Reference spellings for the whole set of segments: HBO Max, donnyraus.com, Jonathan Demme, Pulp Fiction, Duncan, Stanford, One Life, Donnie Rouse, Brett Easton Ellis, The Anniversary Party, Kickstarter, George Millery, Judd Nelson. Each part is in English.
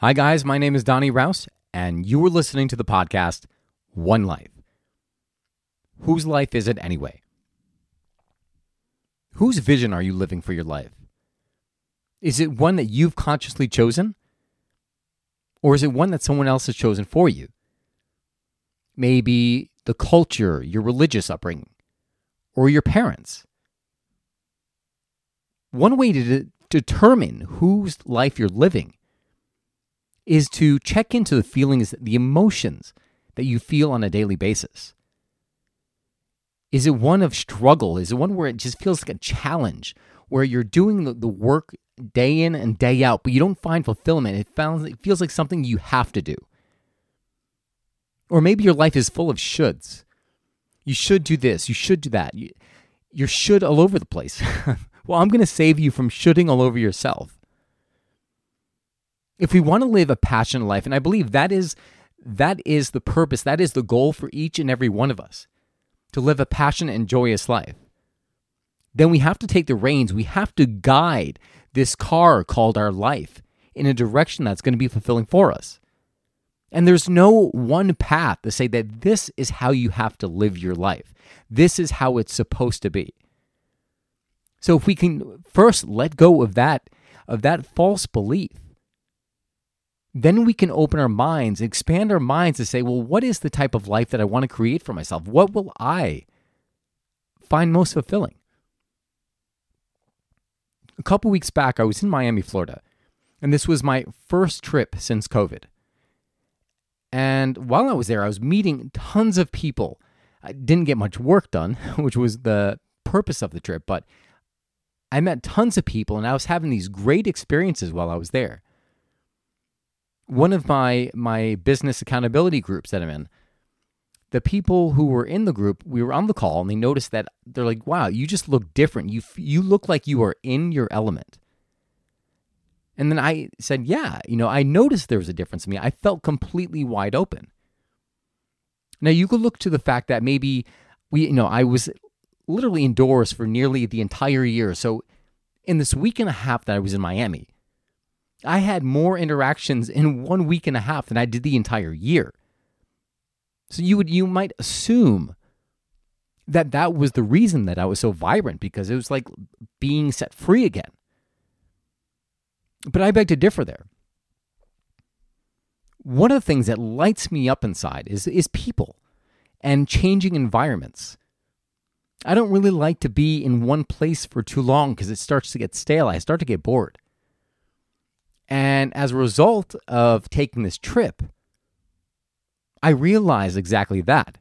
Hi guys, my name is Donnie Rouse, and you are listening to the podcast, One Life. Whose life is it anyway? Whose vision are you living for your life? Is it one that you've consciously chosen? Or is it one that someone else has chosen for you? Maybe the culture, your religious upbringing, or your parents. One way to determine whose life you're living is to check into the feelings, the emotions that you feel on a daily basis. Is it one of struggle? Is it one where it just feels like a challenge, where you're doing the work day in and day out, but you don't find fulfillment? It feels like something you have to do. Or maybe your life is full of shoulds. You should do this. You should do that. You're should all over the place. Well, I'm going to save you from shoulding all over yourself. If we want to live a passionate life, and I believe that is the purpose, that is the goal for each and every one of us, to live a passionate and joyous life, then we have to take the reins. We have to guide this car called our life in a direction that's going to be fulfilling for us. And there's no one path to say that this is how you have to live your life. This is how it's supposed to be. So if we can first let go of that false belief, then we can open our minds, expand our minds to say, well, what is the type of life that I want to create for myself? What will I find most fulfilling? A couple weeks back, I was in Miami, Florida, and this was my first trip since COVID. And while I was there, I was meeting tons of people. I didn't get much work done, which was the purpose of the trip, but I met tons of people, and I was having these great experiences while I was there. One of my business accountability groups that I'm in, the people who were in the group, we were on the call, and they noticed that they're like, wow, you just look different. You look like you are in your element. And then I said, yeah, I noticed there was a difference in me. I felt completely wide open. Now, you could look to the fact that maybe I was literally indoors for nearly the entire year. So in this week and a half that I was in Miami, I had more interactions in 1 week and a half than I did the entire year. So you might assume that was the reason that I was so vibrant, because it was like being set free again. But I beg to differ there. One of the things that lights me up inside is people and changing environments. I don't really like to be in one place for too long because it starts to get stale. I start to get bored. And as a result of taking this trip, I realized exactly that.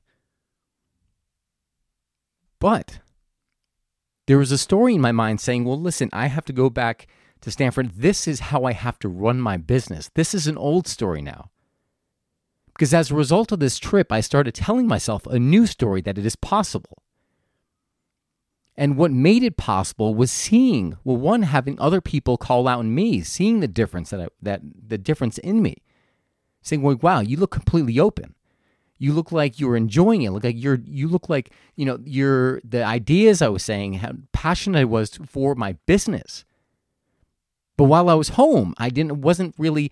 But there was a story in my mind saying, well, listen, I have to go back to Stanford. This is how I have to run my business. This is an old story now. Because as a result of this trip, I started telling myself a new story that it is possible. And what made it possible was seeing, well, one, having other people call out in me, seeing the difference the difference in me, saying, well, wow, you look completely open. You look like you're enjoying it. The ideas I was saying, how passionate I was for my business. But while I was home, I wasn't really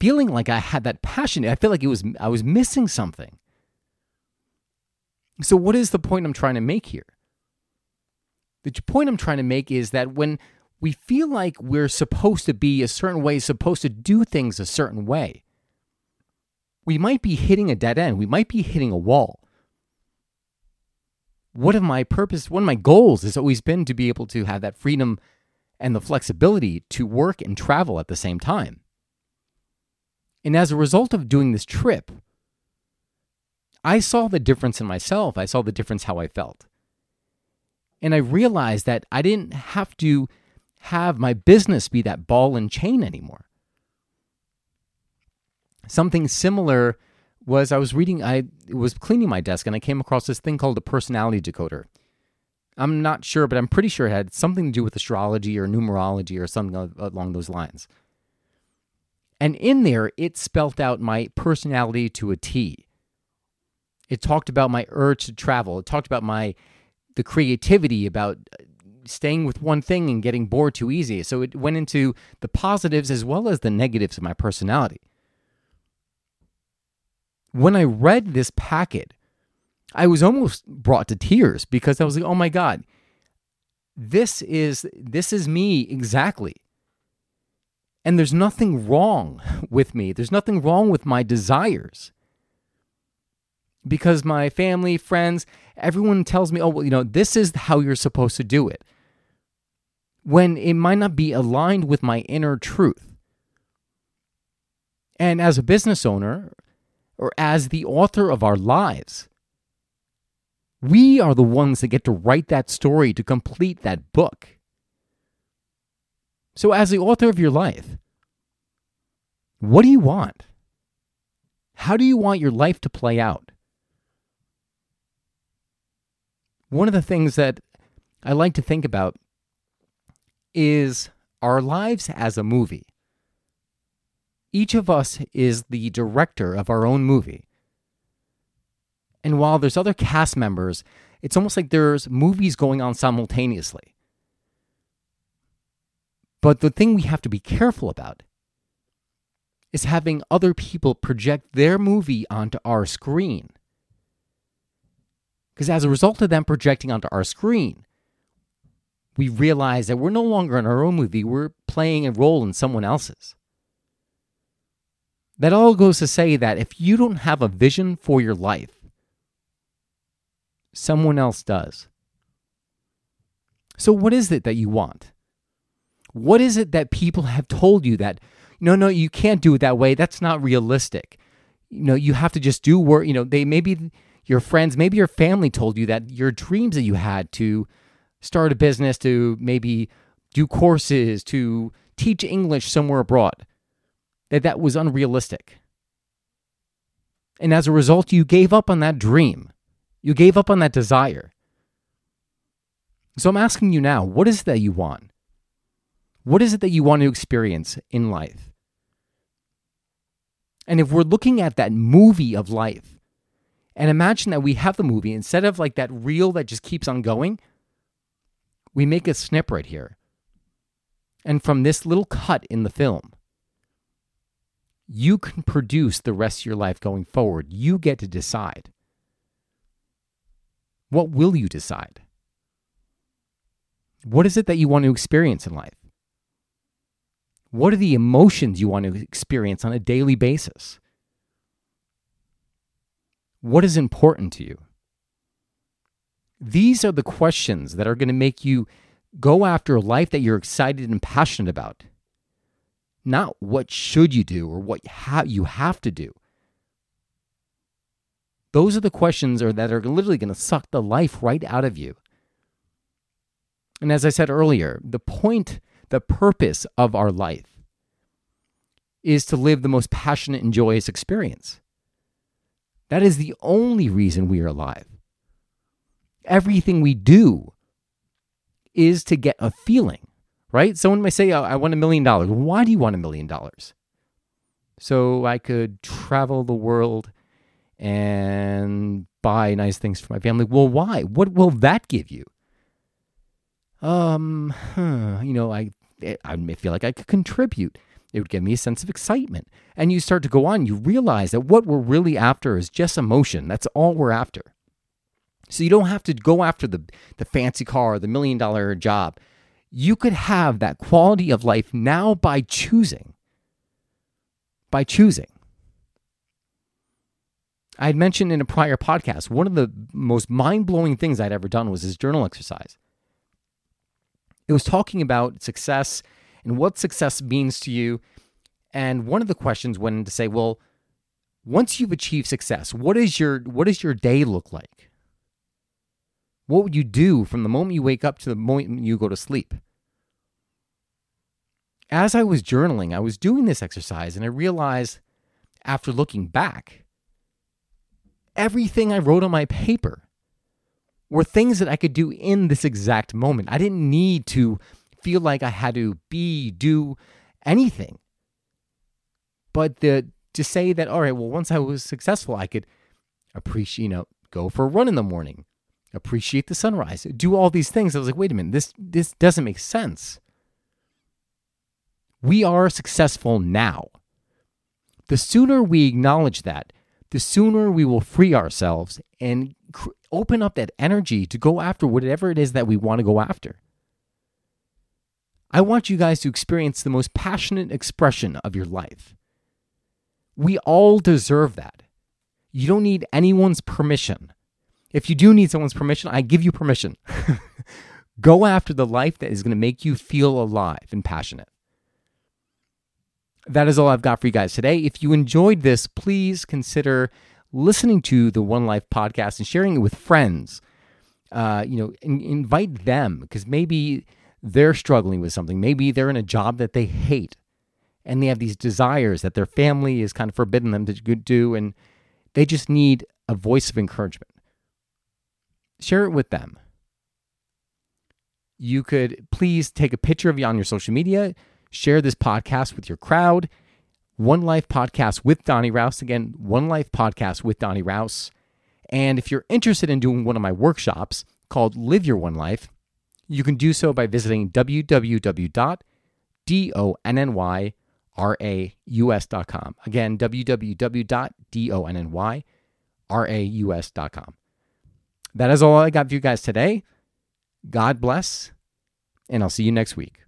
feeling like I had that passion. I feel like I was missing something. So what is the point I'm trying to make here? The point I'm trying to make is that when we feel like we're supposed to be a certain way, supposed to do things a certain way, we might be hitting a dead end. We might be hitting a wall. One of my goals has always been to be able to have that freedom and the flexibility to work and travel at the same time. And as a result of doing this trip, I saw the difference in myself. I saw the difference how I felt. And I realized that I didn't have to have my business be that ball and chain anymore. Something similar was I was cleaning my desk, and I came across this thing called a personality decoder. I'm not sure, but I'm pretty sure it had something to do with astrology or numerology or something along those lines. And in there, it spelled out my personality to a T. It talked about my urge to travel. It talked about the creativity, about staying with one thing and getting bored too easy. So it went into the positives as well as the negatives of my personality. When I read this packet, I was almost brought to tears because I was like, oh my God, this is me exactly. And there's nothing wrong with me. There's nothing wrong with my desires. Because my family, friends, everyone tells me, oh, well, this is how you're supposed to do it. When it might not be aligned with my inner truth. And as a business owner, or as the author of our lives, we are the ones that get to write that story to complete that book. So as the author of your life, what do you want? How do you want your life to play out? One of the things that I like to think about is our lives as a movie. Each of us is the director of our own movie. And while there's other cast members, it's almost like there's movies going on simultaneously. But the thing we have to be careful about is having other people project their movie onto our screen. Because as a result of them projecting onto our screen, we realize that we're no longer in our own movie. We're playing a role in someone else's. That all goes to say that if you don't have a vision for your life, someone else does. So what is it that you want? What is it that people have told you that, no, you can't do it that way. That's not realistic. You have to just do work. Your friends, maybe your family told you that your dreams that you had to start a business, to maybe do courses, to teach English somewhere abroad, that was unrealistic. And as a result, you gave up on that dream. You gave up on that desire. So I'm asking you now, what is it that you want? What is it that you want to experience in life? And if we're looking at that movie of life, and imagine that we have the movie, instead of like that reel that just keeps on going, we make a snip right here. And from this little cut in the film, you can produce the rest of your life going forward. You get to decide. What will you decide? What is it that you want to experience in life? What are the emotions you want to experience on a daily basis? What is important to you? These are the questions that are going to make you go after a life that you're excited and passionate about. Not what should you do or what you have to do. Those are the questions that are literally going to suck the life right out of you. And as I said earlier, the purpose of our life is to live the most passionate and joyous experience. That is the only reason we are alive. Everything we do is to get a feeling, right? Someone may say, oh, I want $1 million. Why do you want $1 million? So I could travel the world and buy nice things for my family. Well, why? What will that give you? I feel like I could contribute. It would give me a sense of excitement. And you start to go on. You realize that what we're really after is just emotion. That's all we're after. So you don't have to go after the fancy car, the $1 million job. You could have that quality of life now by choosing. By choosing. I had mentioned in a prior podcast, one of the most mind-blowing things I'd ever done was this journal exercise. It was talking about success and what success means to you. And one of the questions went in to say, well, once you've achieved success, what does your day look like? What would you do from the moment you wake up to the moment you go to sleep? As I was journaling, I was doing this exercise, and I realized after looking back, everything I wrote on my paper were things that I could do in this exact moment. I didn't need to feel like I had to do anything. But to say that, all right, well, once I was successful, I could appreciate, go for a run in the morning, appreciate the sunrise, do all these things. I was like, wait a minute, this doesn't make sense. We are successful now. The sooner we acknowledge that, the sooner we will free ourselves and open up that energy to go after whatever it is that we want to go after. I want you guys to experience the most passionate expression of your life. We all deserve that. You don't need anyone's permission. If you do need someone's permission, I give you permission. Go after the life that is going to make you feel alive and passionate. That is all I've got for you guys today. If you enjoyed this, please consider listening to the One Life podcast and sharing it with friends. Invite them, because maybe they're struggling with something. Maybe they're in a job that they hate and they have these desires that their family is kind of forbidden them to do, and they just need a voice of encouragement. Share it with them. You could please take a picture of you on your social media. Share this podcast with your crowd. One Life Podcast with Donnie Rouse. Again, One Life Podcast with Donnie Rouse. And if you're interested in doing one of my workshops called Live Your One Life, you can do so by visiting www.donnyraus.com. Again, www.donnyraus.com. That is all I got for you guys today. God bless, and I'll see you next week.